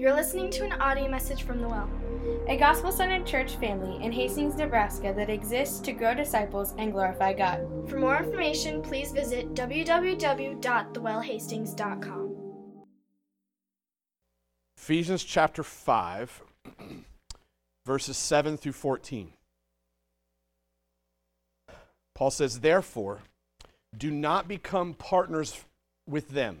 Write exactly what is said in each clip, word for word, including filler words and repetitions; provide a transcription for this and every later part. You're listening to an audio message from The Well, a gospel-centered church family in Hastings, Nebraska that exists to grow disciples and glorify God. For more information, please visit w w w dot the well hastings dot com. Ephesians chapter five, verses seven through fourteen. Paul says, "Therefore, do not become partners with them.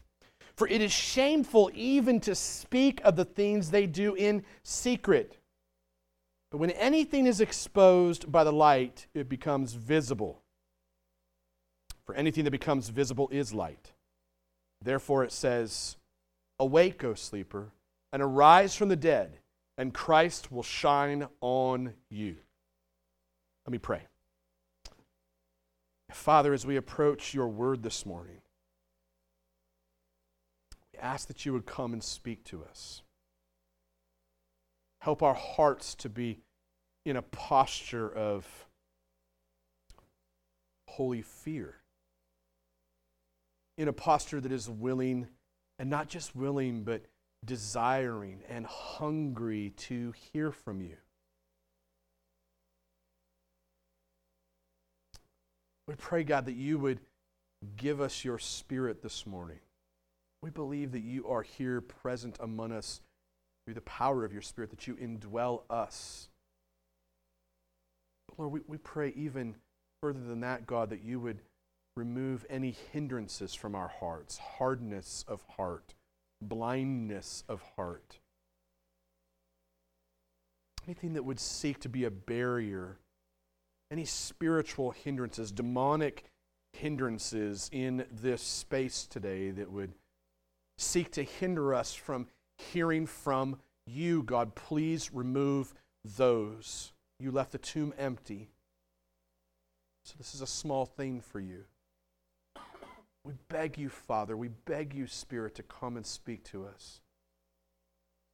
For it is shameful even to speak of the things they do in secret. But when anything is exposed by the light, it becomes visible. For anything that becomes visible is light. Therefore it says, 'Awake, O sleeper, and arise from the dead, and Christ will shine on you.'" Let me pray. Father, as we approach your word this morning, ask that you would come and speak to us. Help our hearts to be in a posture of holy fear, in a posture that is willing, and not just willing, but desiring and hungry to hear from you. We pray, God, that you would give us your Spirit this morning. We believe that you are here present among us through the power of your Spirit, that you indwell us. But Lord, we, we pray even further than that, God, that you would remove any hindrances from our hearts, hardness of heart, blindness of heart. Anything that would seek to be a barrier, any spiritual hindrances, demonic hindrances in this space today that would seek to hinder us from hearing from you, God. Please remove those. You left the tomb empty. So this is a small thing for you. We beg you, Father, we beg you, Spirit, to come and speak to us.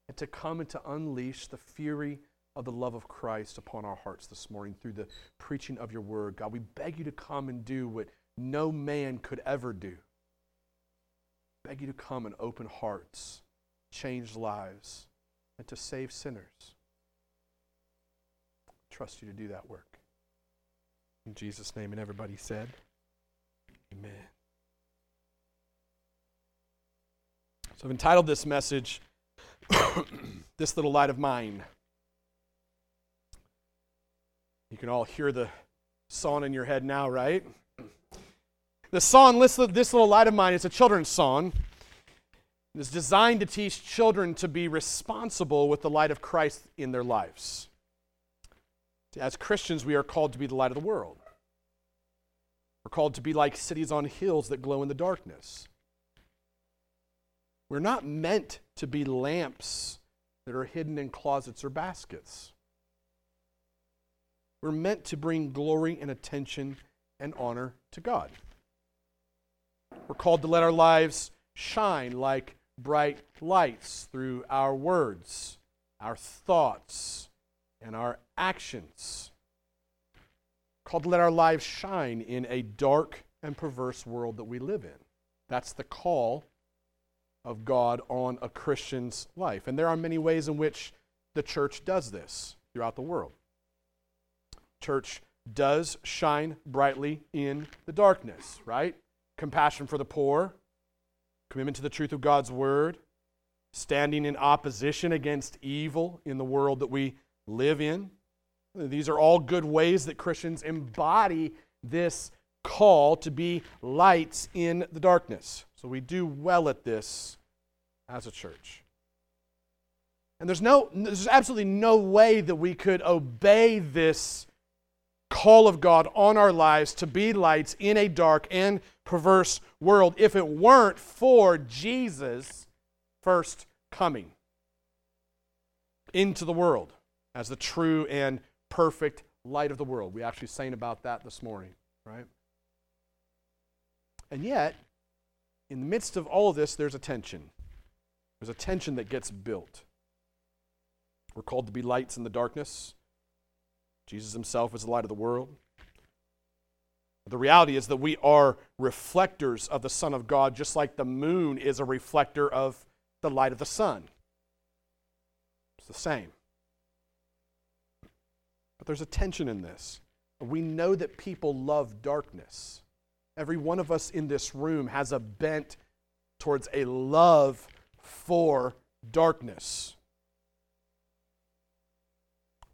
And to come and to unleash the fury of the love of Christ upon our hearts this morning through the preaching of your word. God, we beg you to come and do what no man could ever do. I beg you to come and open hearts, change lives, and to save sinners. I trust you to do that work. In Jesus' name, and everybody said, amen. So I've entitled this message, "This Little Light of Mine." You can all hear the song in your head now, right? The song, "This Little Light of Mine," is a children's song. It's designed to teach children to be responsible with the light of Christ in their lives. As Christians, we are called to be the light of the world. We're called to be like cities on hills that glow in the darkness. We're not meant to be lamps that are hidden in closets or baskets. We're meant to bring glory and attention and honor to God. We're called to let our lives shine like bright lights through our words, our thoughts, and our actions. We're called to let our lives shine in a dark and perverse world that we live in. That's the call of God on a Christian's life. And there are many ways in which the church does this throughout the world. Church does shine brightly in the darkness, right? Compassion for the poor, commitment to the truth of God's word, standing in opposition against evil in the world that we live in. These are all good ways that Christians embody this call to be lights in the darkness. So we do well at this as a church. And there's no, there's absolutely no way that we could obey this call of God on our lives to be lights in a dark and perverse world if it weren't for Jesus' first coming. into the world as the true and perfect light of the world. We actually sang about that this morning, right? And yet, in the midst of all of this, there's a tension. There's a tension that gets built. We're called to be lights in the darkness. Jesus himself is the light of the world. The reality is that we are reflectors of the Son of God, just like the moon is a reflector of the light of the sun. It's the same. But there's a tension in this. We know that people love darkness. Every one of us in this room has a bent towards a love for darkness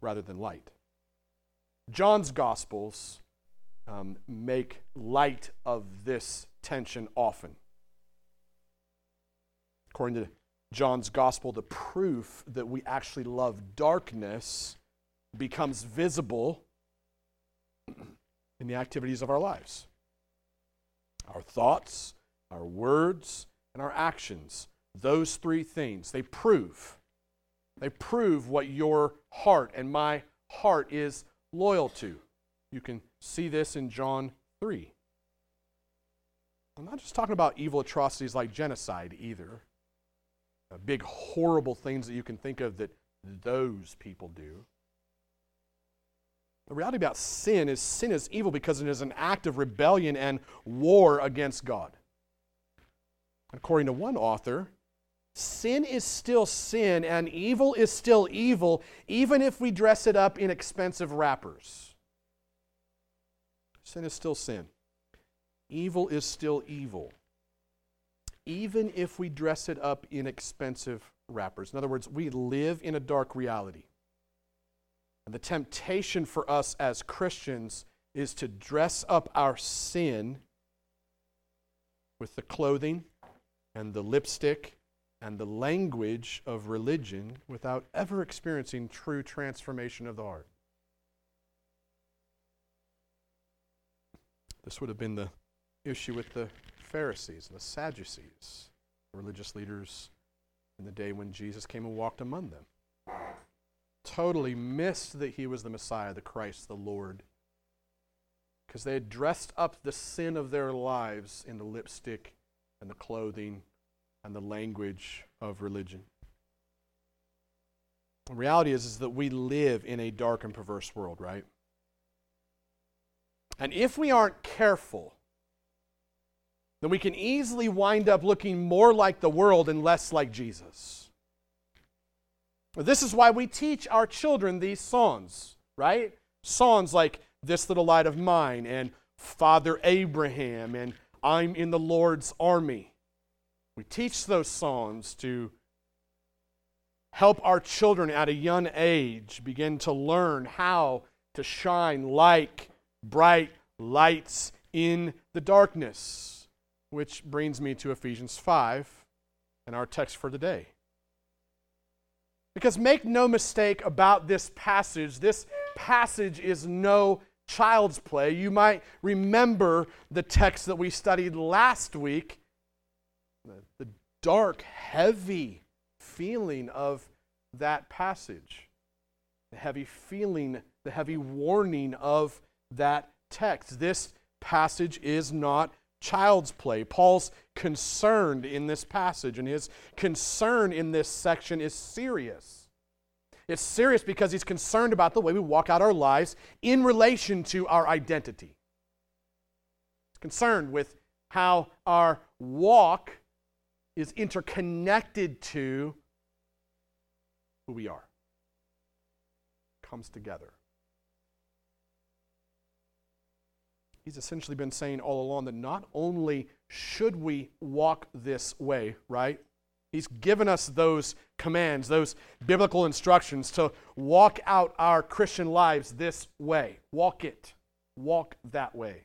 rather than light. John's Gospels um, make light of this tension often. According to John's Gospel, the proof that we actually love darkness becomes visible in the activities of our lives. Our thoughts, our words, and our actions. Those three things, they prove. They prove what your heart and my heart is loyal to. You can see this in John three. I'm not just talking about evil atrocities like genocide either. Uh, big, horrible things that you can think of that those people do. The reality about sin is sin is evil because it is an act of rebellion and war against God. According to one author, sin is still sin and evil is still evil, even if we dress it up in expensive wrappers. Sin is still sin. Evil is still evil, even if we dress it up in expensive wrappers. In other words, we live in a dark reality. And the temptation for us as Christians is to dress up our sin with the clothing and the lipstick and the language of religion without ever experiencing true transformation of the heart. This would have been the issue with the Pharisees and the Sadducees, religious leaders in the day when Jesus came and walked among them. Totally missed that he was the Messiah, the Christ, the Lord, because they had dressed up the sin of their lives in the lipstick and the clothing and the language of religion. The reality is, is that we live in a dark and perverse world, right? And if we aren't careful, then we can easily wind up looking more like the world and less like Jesus. This is why we teach our children these songs, right? Songs like This Little Light of Mine and Father Abraham and I'm in the Lord's Army. We teach those songs to help our children at a young age begin to learn how to shine like bright lights in the darkness. Which brings me to Ephesians five and our text for today. Because make no mistake about this passage, this passage is no child's play. You might remember the text that we studied last week, the dark, heavy feeling of that passage, the heavy feeling, the heavy warning of that text. This passage is not child's play. Paul's concerned in this passage, and his concern in this section is serious. It's serious because he's concerned about the way we walk out our lives in relation to our identity. He's concerned with how our walk is interconnected to who we are. It comes together. He's essentially been saying all along that not only should we walk this way, right? He's given us those commands, those biblical instructions to walk out our Christian lives this way. Walk it. Walk that way.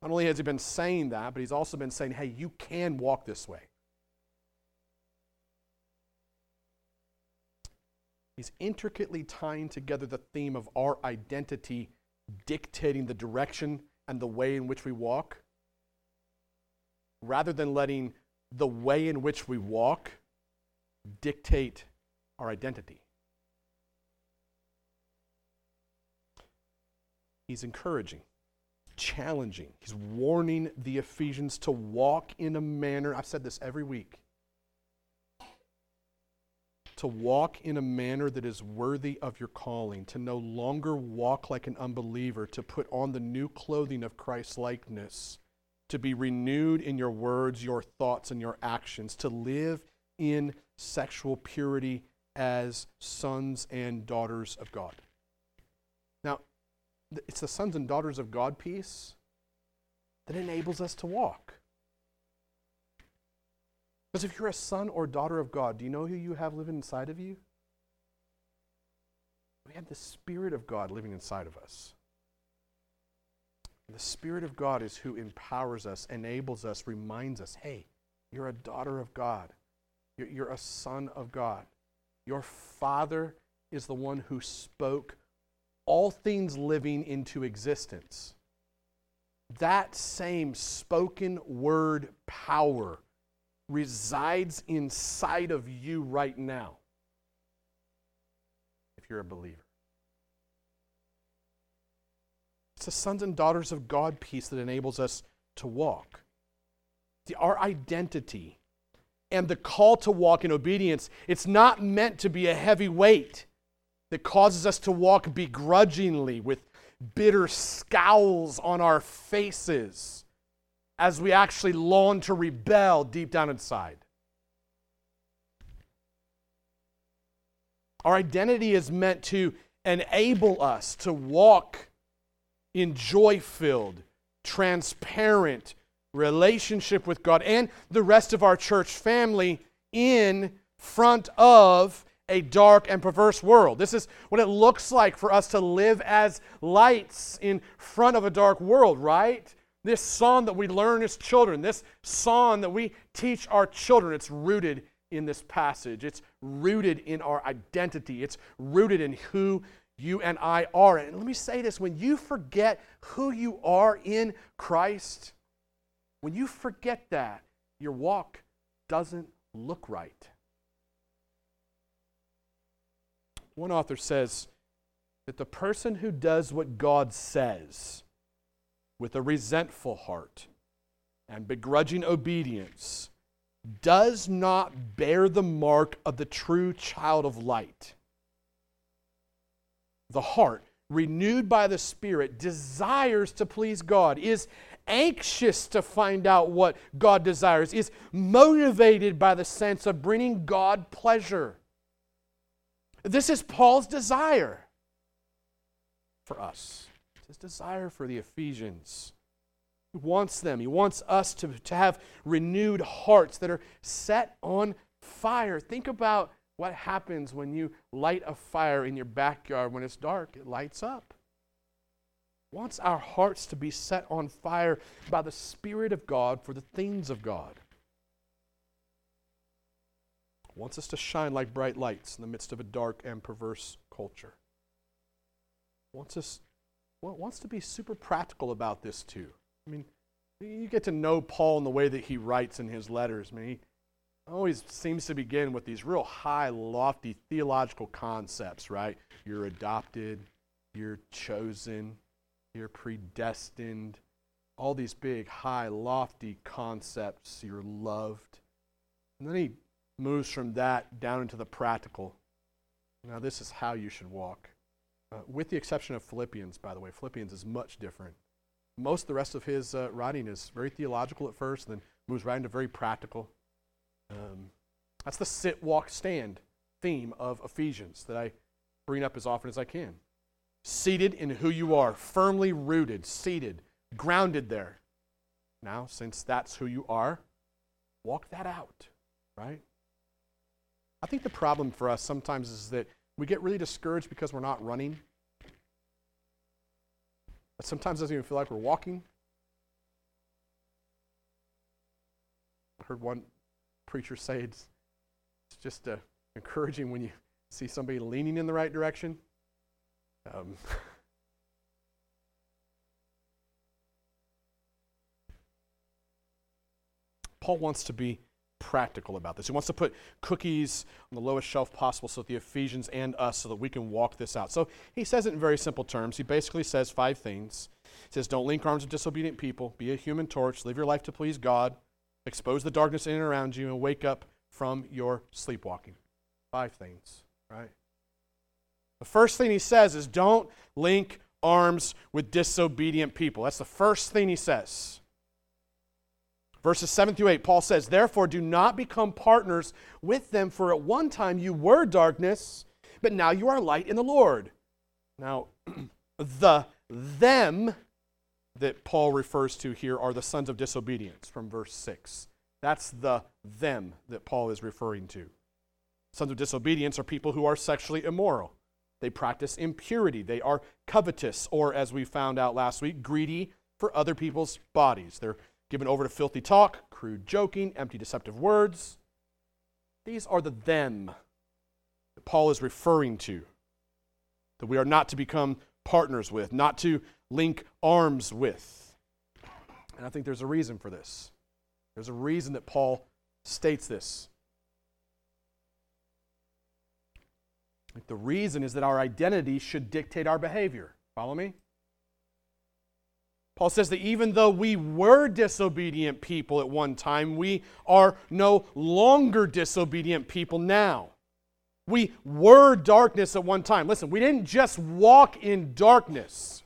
Not only has he been saying that, but he's also been saying, hey, you can walk this way. He's intricately tying together the theme of our identity dictating the direction and the way in which we walk, rather than letting the way in which we walk dictate our identity. He's encouraging, challenging. He's warning the Ephesians to walk in a manner, I've said this every week, to walk in a manner that is worthy of your calling, to no longer walk like an unbeliever, to put on the new clothing of Christ's likeness, to be renewed in your words, your thoughts, and your actions, to live in sexual purity as sons and daughters of God. Now, it's the sons and daughters of God piece that enables us to walk. Because if you're a son or daughter of God, do you know who you have living inside of you? We have the Spirit of God living inside of us. And the Spirit of God is who empowers us, enables us, reminds us, hey, you're a daughter of God. You're, you're a son of God. Your Father is the one who spoke all things living into existence. That same spoken word power resides inside of you right now, if you're a believer. It's the sons and daughters of God piece that enables us to walk. The, our identity and the call to walk in obedience, it's not meant to be a heavy weight that causes us to walk begrudgingly with bitter scowls on our faces as we actually long to rebel deep down inside. Our identity is meant to enable us to walk in joy-filled, transparent relationship with God and the rest of our church family in front of a dark and perverse world. This is what it looks like for us to live as lights in front of a dark world, right? This song that we learn as children, this song that we teach our children, it's rooted in this passage. It's rooted in our identity. It's rooted in who you and I are. And let me say this, when you forget who you are in Christ, when you forget that, your walk doesn't look right. One author says that the person who does what God says with a resentful heart and begrudging obedience does not bear the mark of the true child of light. The heart, renewed by the Spirit, desires to please God, is anxious to find out what God desires, is motivated by the sense of bringing God pleasure. This is Paul's desire for us. It's his desire for the Ephesians. He wants them. He wants us to, to have renewed hearts that are set on fire. Think about what happens when you light a fire in your backyard. When it's dark, it lights up. He wants our hearts to be set on fire by the Spirit of God for the things of God. Wants us to shine like bright lights in the midst of a dark and perverse culture. Wants us, well, wants to be super practical about this too. I mean, you get to know Paul in the way that he writes in his letters. I mean, he always seems to begin with these real high, lofty theological concepts, right? You're adopted, you're chosen, you're predestined. All these big, high, lofty concepts. You're loved. And then he moves from that down into the practical. Now, this is how you should walk. Uh, with the exception of Philippians, by the way. Philippians is much different. Most of the rest of his uh, writing is very theological at first, then moves right into very practical. Um, that's the sit, walk, stand theme of Ephesians that I bring up as often as I can. Seated in who you are, firmly rooted, seated, grounded there. Now, since that's who you are, walk that out, right? I think the problem for us sometimes is that we get really discouraged because we're not running. But sometimes it doesn't even feel like we're walking. I heard one preacher say it's, it's just uh, encouraging when you see somebody leaning in the right direction. Um, Paul wants to be practical about this. He wants to put cookies on the lowest shelf possible so that the Ephesians and us, so that we can walk this out. So he says it in very simple terms. He basically says five things. He says, don't link arms with disobedient people. Be a human torch. Live your life to please God. Expose the darkness in and around you and wake up from your sleepwalking. Five things, right? The first thing he says is don't link arms with disobedient people. That's the first thing he says. Verses seven through eight, Paul says, therefore do not become partners with them, for at one time you were darkness, but now you are light in the Lord. Now, the them that Paul refers to here are the sons of disobedience from verse six. That's the them that Paul is referring to. Sons of disobedience are people who are sexually immoral. They practice impurity. They are covetous, or as we found out last week, greedy for other people's bodies. They're given over to filthy talk, crude joking, empty deceptive words. These are the them that Paul is referring to, that we are not to become partners with, not to link arms with. And I think there's a reason for this. There's a reason that Paul states this. The reason is that our identity should dictate our behavior. Follow me? Paul says that even though we were disobedient people at one time, we are no longer disobedient people now. We were darkness at one time. Listen, we didn't just walk in darkness.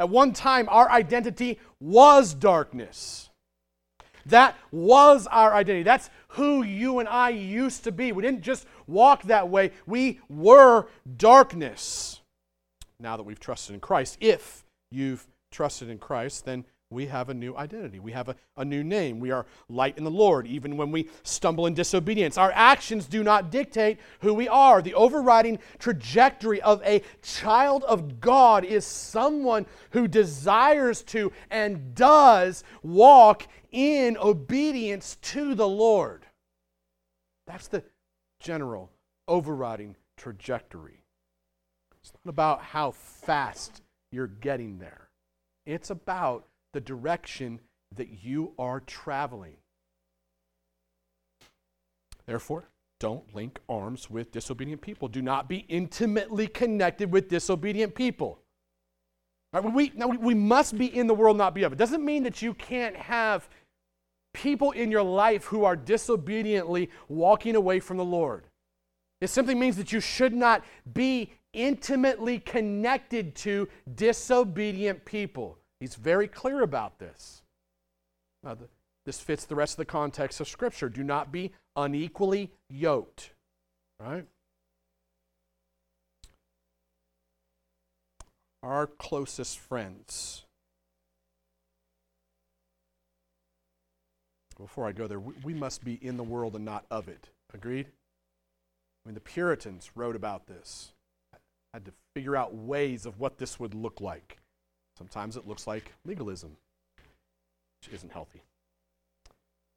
At one time, our identity was darkness. That was our identity. That's who you and I used to be. We didn't just walk that way. We were darkness. Now that we've trusted in Christ, if you've trusted in Christ, then we have a new identity. We have a, a new name. We are light in the Lord, even when we stumble in disobedience. Our actions do not dictate who we are. The overriding trajectory of a child of God is someone who desires to and does walk in obedience to the Lord. That's the general overriding trajectory. It's not about how fast you're getting there. It's about the direction that you are traveling. Therefore, don't link arms with disobedient people. Do not be intimately connected with disobedient people. Right, we, now we, we must be in the world, not be of it. Doesn't mean that you can't have people in your life who are disobediently walking away from the Lord. It simply means that you should not be intimately connected to disobedient people. He's very clear about this. Now, the, this fits the rest of the context of Scripture. Do not be unequally yoked. Right? Our closest friends. Before I go there, we, we must be in the world and not of it. Agreed? I mean, the Puritans wrote about this. I had to figure out ways of what this would look like. Sometimes it looks like legalism, which isn't healthy.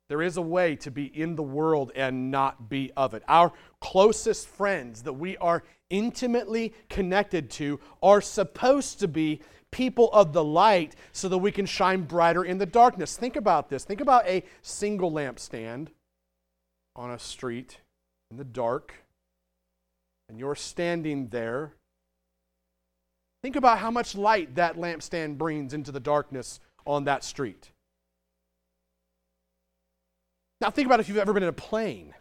There is a way to be in the world and not be of it. Our closest friends that we are intimately connected to are supposed to be people of the light so that we can shine brighter in the darkness. Think about this. Think about a single lampstand on a street in the dark, and you're standing there. Think about how much light that lampstand brings into the darkness on that street. Now think about if you've ever been in a plane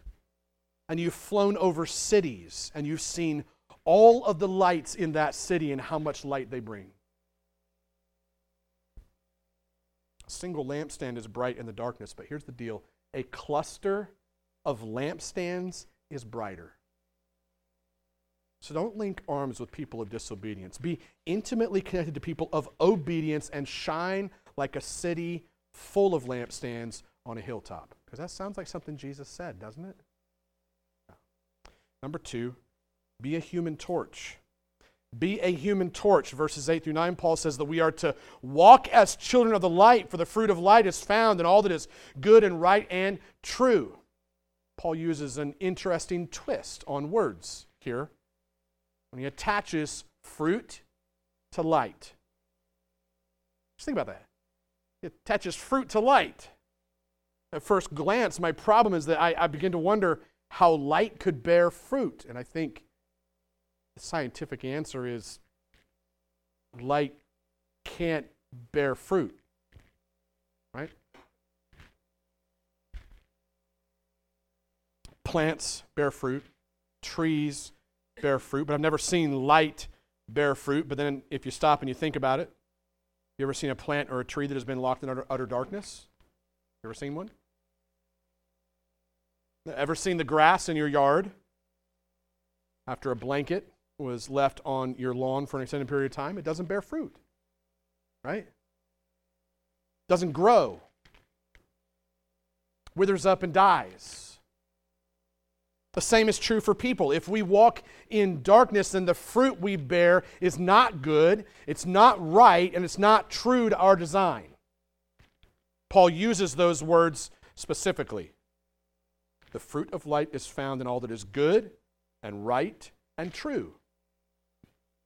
and you've flown over cities and you've seen all of the lights in that city and how much light they bring. A single lampstand is bright in the darkness, but here's the deal. A cluster of lampstands is brighter. So don't link arms with people of disobedience. Be intimately connected to people of obedience and shine like a city full of lampstands on a hilltop. Because that sounds like something Jesus said, doesn't it? No. Number two, be a human torch. Be a human torch. Verses eight through nine, Paul says that we are to walk as children of the light, for the fruit of light is found in all that is good and right and true. Paul uses an interesting twist on words here, when he attaches fruit to light. Just think about that. He attaches fruit to light. at first glance, my problem is that I, I begin to wonder how light could bear fruit. And I think the scientific answer is light can't bear fruit, right? Plants bear fruit, trees bear fruit, but I've never seen light bear fruit. But then if you stop and you think about it, you ever seen a plant or a tree that has been locked in utter, utter darkness? You ever seen one? Ever seen the grass in your yard after a blanket was left on your lawn for an extended period of time? It doesn't bear fruit, right? Doesn't grow. Withers up and dies. The same is true for people. If we walk in darkness, then the fruit we bear is not good, it's not right, and it's not true to our design. Paul uses those words specifically. The fruit of light is found in all that is good and right and true.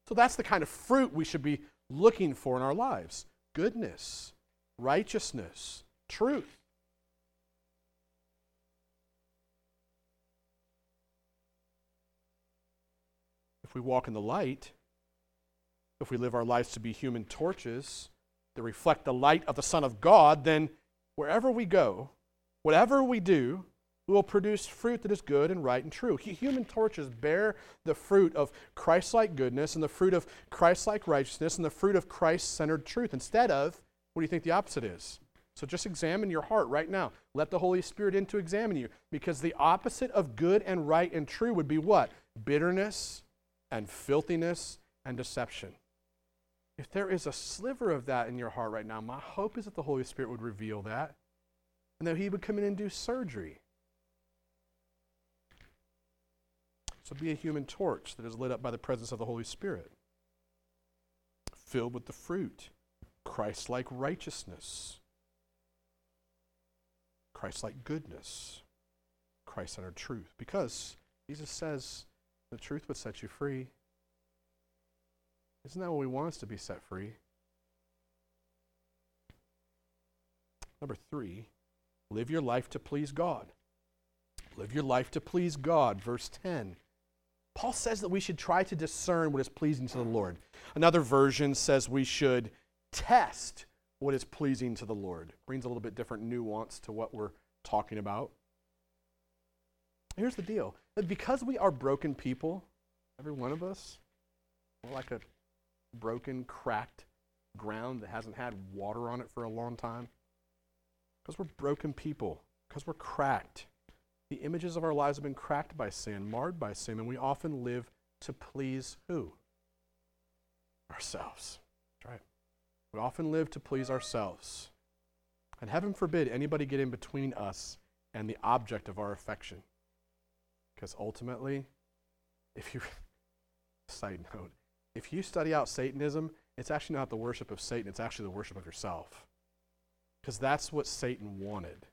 So that's the kind of fruit we should be looking for in our lives. Goodness, righteousness, truth. If we walk in the light, if we live our lives to be human torches that reflect the light of the Son of God, then wherever we go, whatever we do, we will produce fruit that is good and right and true. Human torches bear the fruit of Christ-like goodness and the fruit of Christ-like righteousness and the fruit of Christ-centered truth. Instead of, what do you think the opposite is? So just examine your heart right now. Let the Holy Spirit in to examine you, because the opposite of good and right and true would be what? Bitterness and filthiness and deception. If there is a sliver of that in your heart right now, my hope is that the Holy Spirit would reveal that and that He would come in and do surgery. So be a human torch that is lit up by the presence of the Holy Spirit, filled with the fruit, Christ-like righteousness, Christ-like goodness, Christ-centered truth. Because Jesus says, the truth would set you free. Isn't that what we want us to be set free? Number three, live your life to please God. Live your life to please God. Verse ten. Paul says that we should try to discern what is pleasing to the Lord. Another version says we should test what is pleasing to the Lord. Brings a little bit different nuance to what we're talking about. Here's the deal. Because we are broken people, every one of us, we're like a broken, cracked ground that hasn't had water on it for a long time. Because we're broken people, because we're cracked. The images of our lives have been cracked by sin, marred by sin, and we often live to please who? Ourselves. That's right. We often live to please ourselves. And heaven forbid anybody get in between us and the object of our affection. Because ultimately, if you, side note, if you study out Satanism, it's actually not the worship of Satan, it's actually the worship of yourself. Because that's what Satan wanted.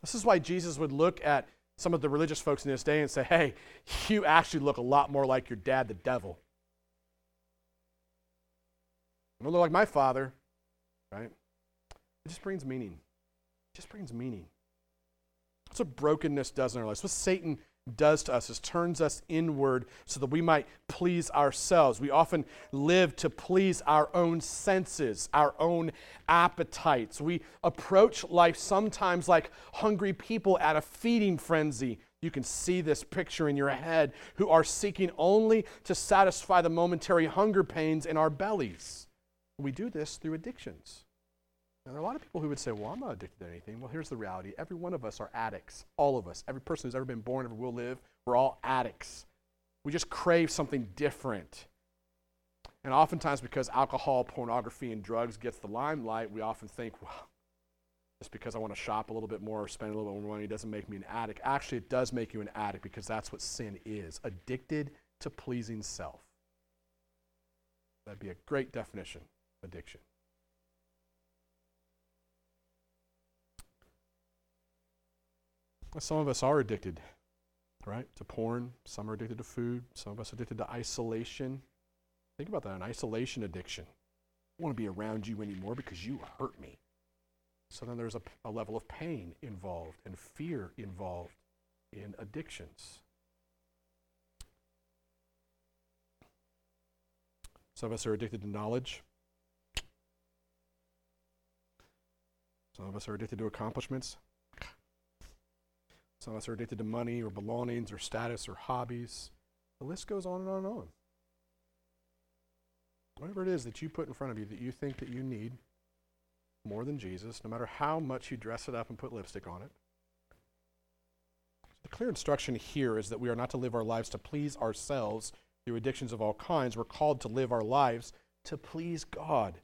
This is why Jesus would look at some of the religious folks in his day and say, hey, you actually look a lot more like your dad, the devil. I don't look like my father, right? It just brings meaning. It just brings meaning. That's what brokenness does in our lives. What Satan does to us is turns us inward so that we might please ourselves. We often live to please our own senses, our own appetites. We approach life sometimes like hungry people at a feeding frenzy. You can see this picture in your head, who are seeking only to satisfy the momentary hunger pains in our bellies. We do this through addictions. Now, there are a lot of people who would say, well, I'm not addicted to anything. Well, here's the reality. Every one of us are addicts. All of us. Every person who's ever been born, ever will live, we're all addicts. We just crave something different. And oftentimes because alcohol, pornography, and drugs gets the limelight, we often think, well, just because I want to shop a little bit more or spend a little bit more money doesn't make me an addict. Actually, it does make you an addict, because that's what sin is, addicted to pleasing self. That'd be a great definition, addiction. Some of us are addicted, right, to porn. Some are addicted to food. Some of us are addicted to isolation. Think about that, an isolation addiction. want to be around you anymore because you hurt me. So then there's a, a level of pain involved and fear involved in addictions. Some of us are addicted to knowledge. Some of us are addicted to accomplishments. Some of us are addicted to money or belongings or status or hobbies. The list goes on and on and on. Whatever it is that you put in front of you that you think that you need more than Jesus, no matter how much you dress it up and put lipstick on it. The clear instruction here is that we are not to live our lives to please ourselves through addictions of all kinds. We're called to live our lives to please God.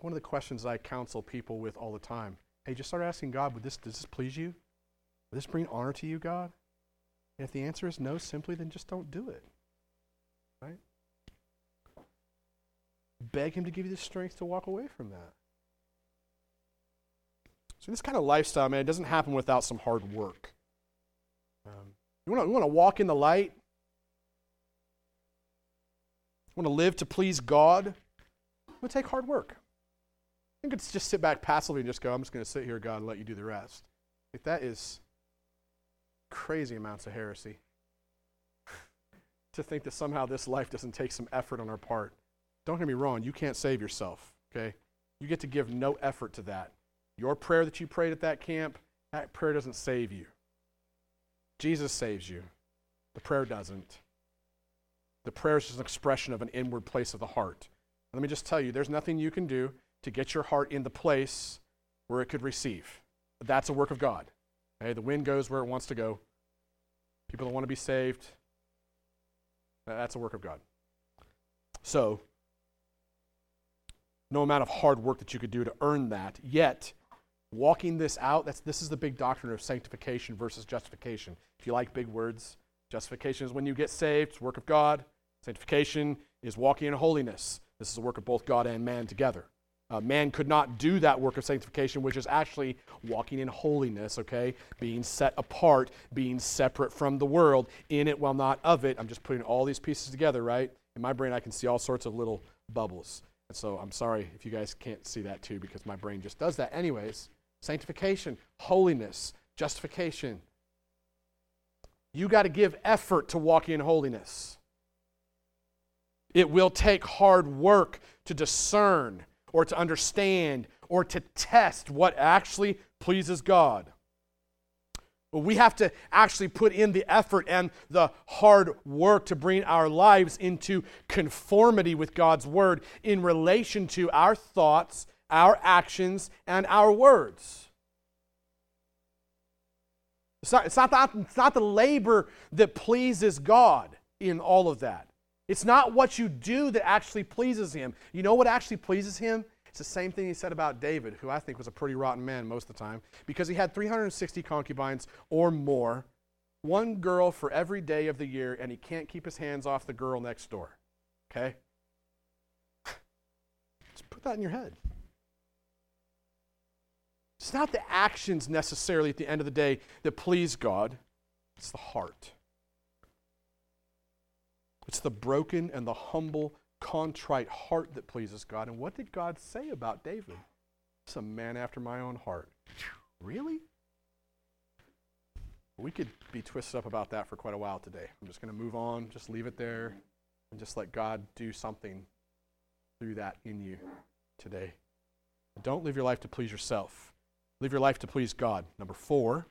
One of the questions I counsel people with all the time, hey, just start asking God, would this, does this please you? Would this bring honor to you, God? And if the answer is no, simply, then just don't do it. Right? Beg Him to give you the strength to walk away from that. So this kind of lifestyle, man, it doesn't happen without some hard work. Um, you want to want to walk in the light? Want to live to please God? It would take hard work. You could just sit back passively and just go, I'm just going to sit here, God, and let you do the rest. Like, that is crazy amounts of heresy. To think that somehow this life doesn't take some effort on our part. Don't get me wrong, you can't save yourself, okay? You get to give no effort to that. Your prayer that you prayed at that camp, that prayer doesn't save you. Jesus saves you. The prayer doesn't. The prayer is just an expression of an inward place of the heart. And let me just tell you, there's nothing you can do to get your heart in the place where it could receive. That's a work of God. Okay? The wind goes where it wants to go. People that want to be saved, that's a work of God. So, no amount of hard work that you could do to earn that. Yet, walking this out, that's this is the big doctrine of sanctification versus justification. If you like big words, justification is when you get saved, it's a work of God. Sanctification is walking in holiness. This is a work of both God and man together. Uh, man could not do that work of sanctification, which is actually walking in holiness, okay? Being set apart, being separate from the world, in it while not of it. I'm just putting all these pieces together, right? In my brain, I can see all sorts of little bubbles. And so I'm sorry if you guys can't see that too, because my brain just does that anyways. Sanctification, holiness, justification. You got to give effort to walk in holiness. It will take hard work to discern or to understand, or to test what actually pleases God. We have to actually put in the effort and the hard work to bring our lives into conformity with God's Word in relation to our thoughts, our actions, and our words. It's not, it's not, the, it's not the labor that pleases God in all of that. It's not what you do that actually pleases Him. You know what actually pleases Him? It's the same thing he said about David, who I think was a pretty rotten man most of the time, because he had three hundred sixty concubines or more, one girl for every day of the year, and he can't keep his hands off the girl next door. Okay? Just put that in your head. It's not the actions necessarily at the end of the day that please God. It's the heart. It's the broken and the humble, contrite heart that pleases God. And what did God say about David? It's a man after my own heart. Really? We could be twisted up about that for quite a while today. I'm just going to move on, just leave it there, and just let God do something through that in you today. Don't live your life to please yourself. Live your life to please God. Number four.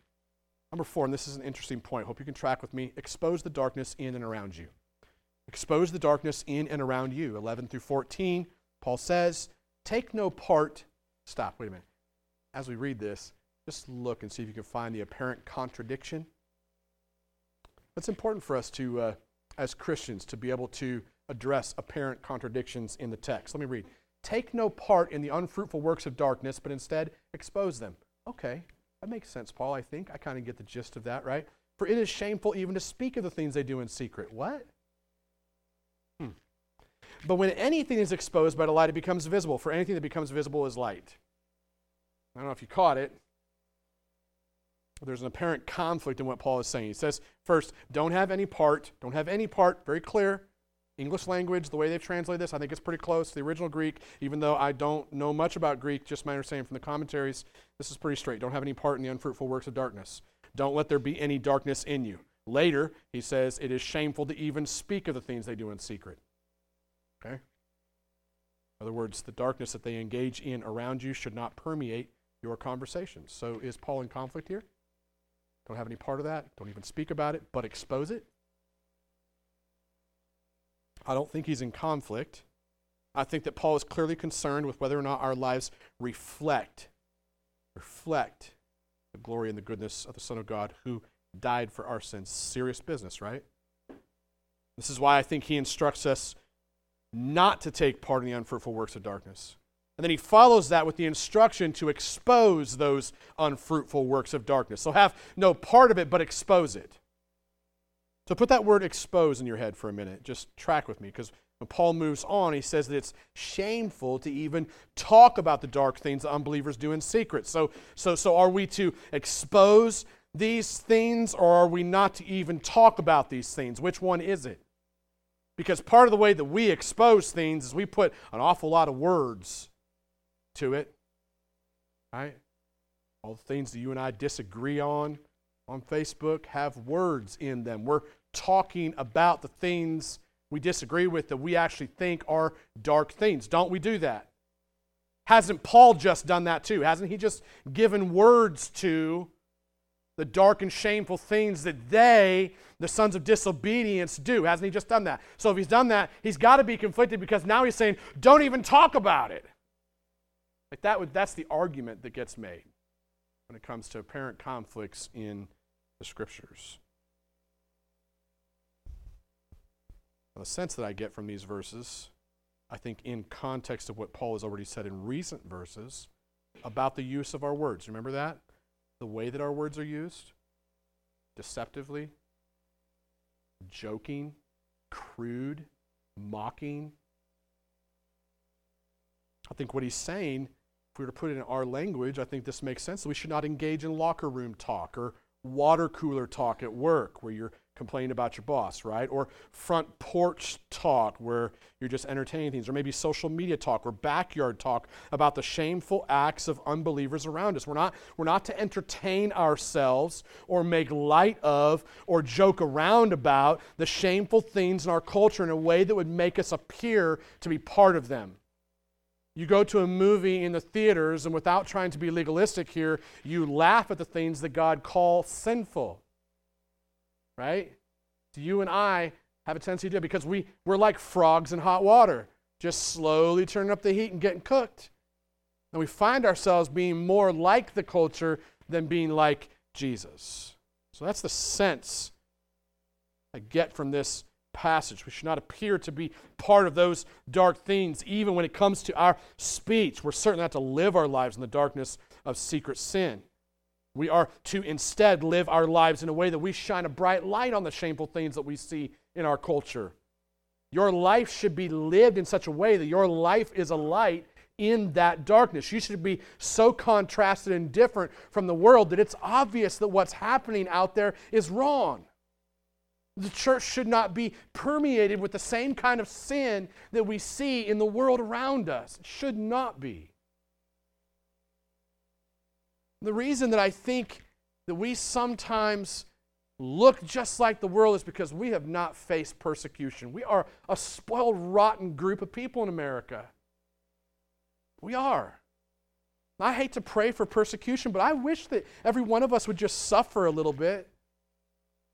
Number four, and this is an interesting point. Hope you can track with me. Expose the darkness in and around you. Expose the darkness in and around you. eleven through fourteen, Paul says, take no part. Stop, wait a minute. As we read this, just look and see if you can find the apparent contradiction. It's important for us to, uh, as Christians, to be able to address apparent contradictions in the text. Let me read. Take no part in the unfruitful works of darkness, but instead expose them. Okay, that makes sense, Paul, I think. I kind of get the gist of that, right? For it is shameful even to speak of the things they do in secret. What? But when anything is exposed by the light, it becomes visible. For anything that becomes visible is light. I don't know if you caught it. There's an apparent conflict in what Paul is saying. He says, first, don't have any part, don't have any part, very clear, English language, the way they've translated this, I think it's pretty close to the original Greek, even though I don't know much about Greek, just my understanding from the commentaries, this is pretty straight. Don't have any part in the unfruitful works of darkness. Don't let there be any darkness in you. Later, he says, it is shameful to even speak of the things they do in secret. Okay? In other words, the darkness that they engage in around you should not permeate your conversations. So is Paul in conflict here? Don't have any part of that. Don't even speak about it, but expose it. I don't think he's in conflict. I think that Paul is clearly concerned with whether or not our lives reflect, reflect the glory and the goodness of the Son of God who died for our sins. Serious business, right? This is why I think he instructs us not to take part in the unfruitful works of darkness. And then he follows that with the instruction to expose those unfruitful works of darkness. So have no part of it, but expose it. So put that word expose in your head for a minute. Just track with me, because when Paul moves on, he says that it's shameful to even talk about the dark things that unbelievers do in secret. So, so, so are we to expose these things, or are we not to even talk about these things? Which one is it? Because part of the way that we expose things is we put an awful lot of words to it, right? All the things that you and I disagree on on Facebook have words in them. We're talking about the things we disagree with that we actually think are dark things. Don't we do that? Hasn't Paul just done that too? Hasn't he just given words to the dark and shameful things that they, the sons of disobedience, do? Hasn't he just done that? So if he's done that, he's got to be conflicted, because now he's saying, don't even talk about it. Like that would, that's the argument that gets made when it comes to apparent conflicts in the Scriptures. Now, the sense that I get from these verses, I think in context of what Paul has already said in recent verses about the use of our words. Remember that? The way that our words are used, deceptively, joking, crude, mocking. I think what he's saying, if we were to put it in our language, I think this makes sense. We should not engage in locker room talk or water cooler talk at work where you're complaining about your boss, right? Or front porch talk where you're just entertaining things, or maybe social media talk or backyard talk about the shameful acts of unbelievers around us. We're not, we're not to entertain ourselves or make light of or joke around about the shameful things in our culture in a way that would make us appear to be part of them. You go to a movie in the theaters, and without trying to be legalistic here, you laugh at the things that God calls sinful. Right? So you and I have a tendency to do it because we, we're like frogs in hot water, just slowly turning up the heat and getting cooked. And we find ourselves being more like the culture than being like Jesus. So that's the sense I get from this passage. We should not appear to be part of those dark things, even when it comes to our speech. We're certainly not to live our lives in the darkness of secret sin. We are to instead live our lives in a way that we shine a bright light on the shameful things that we see in our culture. Your life should be lived in such a way that your life is a light in that darkness. You should be so contrasted and different from the world that it's obvious that what's happening out there is wrong. The church should not be permeated with the same kind of sin that we see in the world around us. It should not be. The reason that I think that we sometimes look just like the world is because we have not faced persecution. We are a spoiled, rotten group of people in America. We are. I hate to pray for persecution, but I wish that every one of us would just suffer a little bit.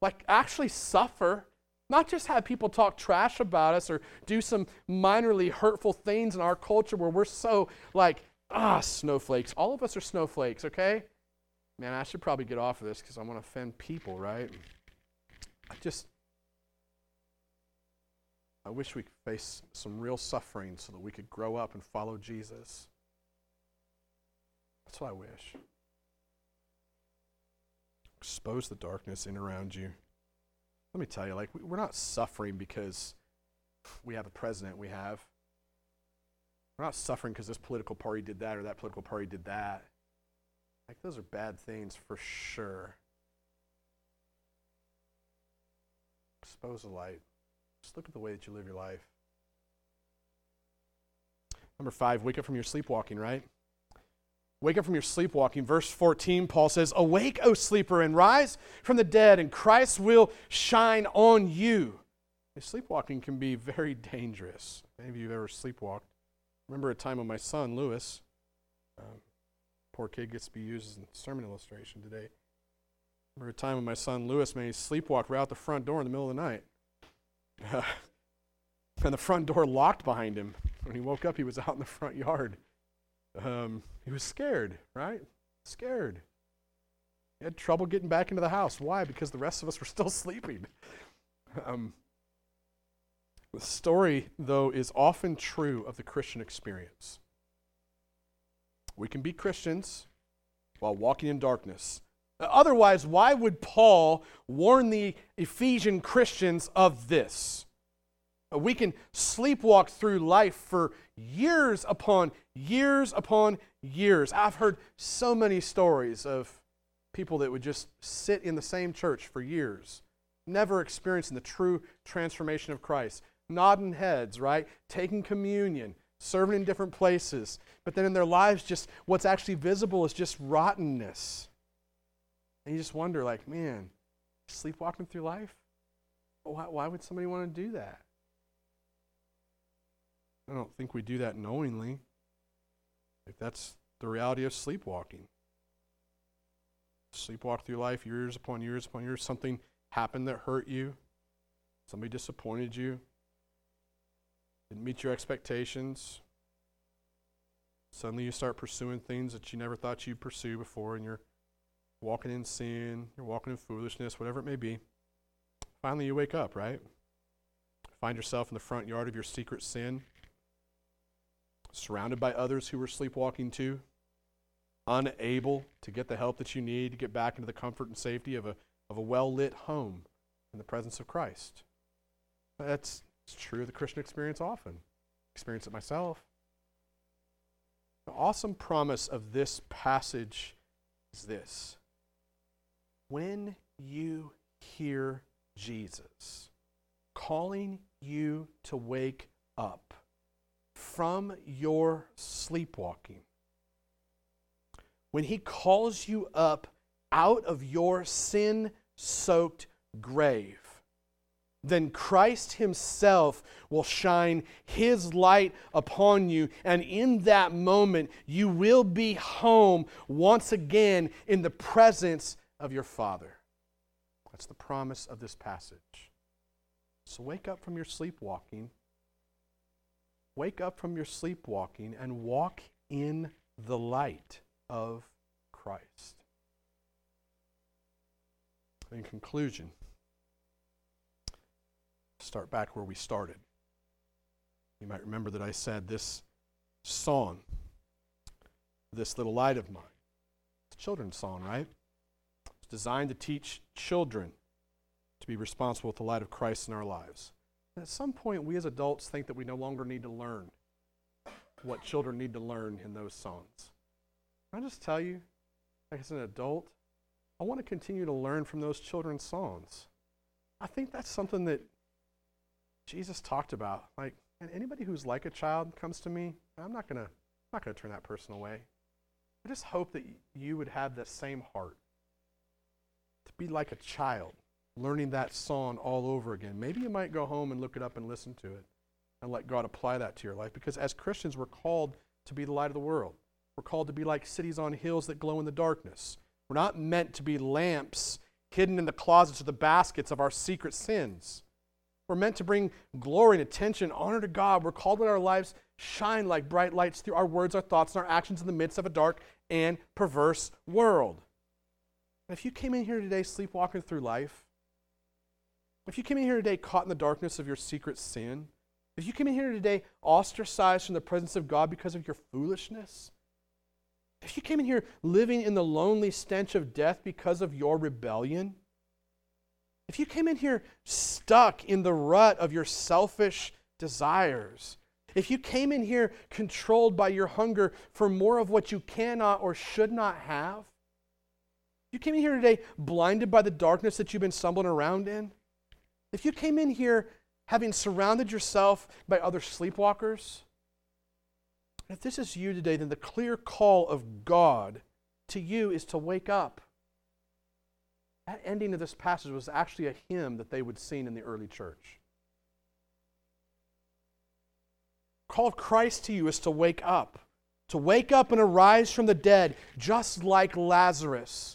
Like, actually suffer. Not just have people talk trash about us or do some minorly hurtful things in our culture where we're so, like, ah, snowflakes. All of us are snowflakes, okay? Man, I should probably get off of this because I want to offend people, right? I just, I wish we could face some real suffering so that we could grow up and follow Jesus. That's what I wish. Expose the darkness in and around you. Let me tell you, like, we're not suffering because we have a president we have. We're not suffering because this political party did that or that political party did that. Like, those are bad things for sure. Expose the light. Just look at the way that you live your life. Number five, wake up from your sleepwalking, right? Wake up from your sleepwalking. Verse fourteen, Paul says, "Awake, O sleeper, and rise from the dead, and Christ will shine on you." And sleepwalking can be very dangerous. Many of you have ever sleepwalked. I remember a time when my son, Lewis, um, poor kid gets to be used as a sermon illustration today. I remember a time when my son, Lewis, made his sleepwalk right out the front door in the middle of the night. Uh, and the front door locked behind him. When he woke up, he was out in the front yard. Um, he was scared, right? Scared. He had trouble getting back into the house. Why? Because the rest of us were still sleeping. Um, the story, though, is often true of the Christian experience. We can be Christians while walking in darkness. Otherwise, why would Paul warn the Ephesian Christians of this? We can sleepwalk through life for years upon years upon years. I've heard so many stories of people that would just sit in the same church for years, never experiencing the true transformation of Christ, nodding heads, right? Taking communion, serving in different places. But then in their lives, just what's actually visible is just rottenness. And you just wonder, like, man, sleepwalking through life? Why, why would somebody want to do that? I don't think we do that knowingly. Like, that's the reality of sleepwalking. Sleepwalk through life years upon years upon years. Something happened that hurt you. Somebody disappointed you. Didn't meet your expectations. Suddenly you start pursuing things that you never thought you'd pursue before, and you're walking in sin, you're walking in foolishness, whatever it may be. Finally you wake up, right? Find yourself in the front yard of your secret sin, surrounded by others who were sleepwalking too, unable to get the help that you need to get back into the comfort and safety of a of a well-lit home in the presence of Christ. That's it's true of the Christian experience often. Experience it myself. The awesome promise of this passage is this. When you hear Jesus calling you to wake up from your sleepwalking, when he calls you up out of your sin-soaked grave, then Christ himself will shine his light upon you, and in that moment you will be home once again in the presence of your Father. That's the promise of this passage. So wake up from your sleepwalking. Wake up from your sleepwalking and walk in the light of Christ. In conclusion, start back where we started. You might remember that I said this song, "This Little Light of Mine," it's a children's song, right? It's designed to teach children to be responsible with the light of Christ in our lives. And at some point, we as adults think that we no longer need to learn what children need to learn in those songs. Can I just tell you, like as an adult, I want to continue to learn from those children's songs. I think that's something that Jesus talked about. Like, and anybody who's like a child comes to me, I'm not gonna, I'm not gonna turn that person away. I just hope that you would have that same heart to be like a child, learning that song all over again. Maybe you might go home and look it up and listen to it and let God apply that to your life. Because as Christians, we're called to be the light of the world. We're called to be like cities on hills that glow in the darkness. We're not meant to be lamps hidden in the closets or the baskets of our secret sins. We're meant to bring glory and attention, honor to God. We're called to let our lives shine like bright lights through our words, our thoughts, and our actions in the midst of a dark and perverse world. And if you came in here today sleepwalking through life, if you came in here today caught in the darkness of your secret sin, if you came in here today ostracized from the presence of God because of your foolishness, if you came in here living in the lonely stench of death because of your rebellion, if you came in here stuck in the rut of your selfish desires, if you came in here controlled by your hunger for more of what you cannot or should not have, if you came in here today blinded by the darkness that you've been stumbling around in, if you came in here having surrounded yourself by other sleepwalkers? If this is you today, then the clear call of God to you is to wake up. That ending of this passage was actually a hymn that they would sing in the early church. The call of Christ to you is to wake up, to wake up and arise from the dead, just like Lazarus.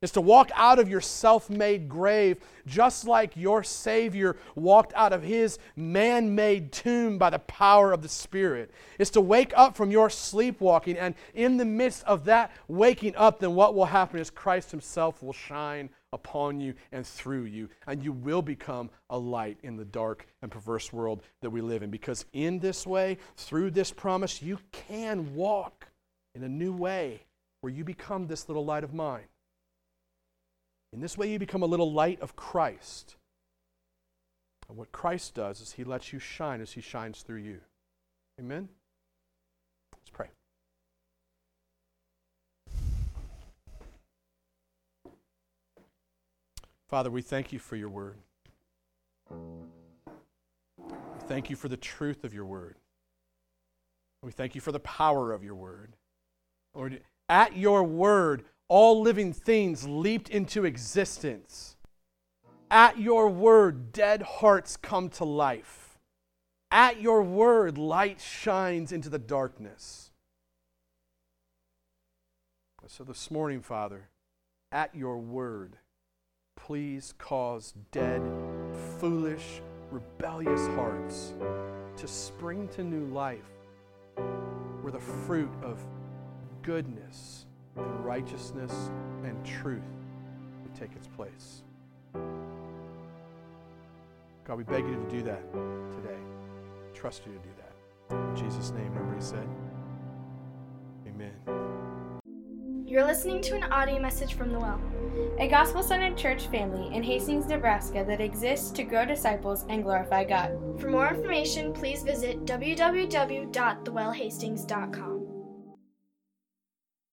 It's to walk out of your self-made grave, just like your Savior walked out of his man-made tomb by the power of the Spirit. It's to wake up from your sleepwalking, and in the midst of that waking up, then what will happen is Christ himself will shine upon you and through you, and you will become a light in the dark and perverse world that we live in, because in this way, through this promise, you can walk in a new way where you become this little light of mine. In this way, you become a little light of Christ. And what Christ does is he lets you shine as he shines through you. Amen? Let's pray. Father, we thank you for your word. We thank you for the truth of your word. We thank you for the power of your word. Lord, at your word, all living things leaped into existence. At your word, dead hearts come to life. At your word, light shines into the darkness. So this morning, Father, at your word, please cause dead, foolish, rebellious hearts to spring to new life where the fruit of goodness and righteousness and truth would take its place. God, we beg you to do that today. Trust you to do that. In Jesus' name, everybody said, amen. You're listening to an audio message from The Well, a gospel-centered church family in Hastings, Nebraska that exists to grow disciples and glorify God. For more information, please visit w w w dot the well hastings dot com.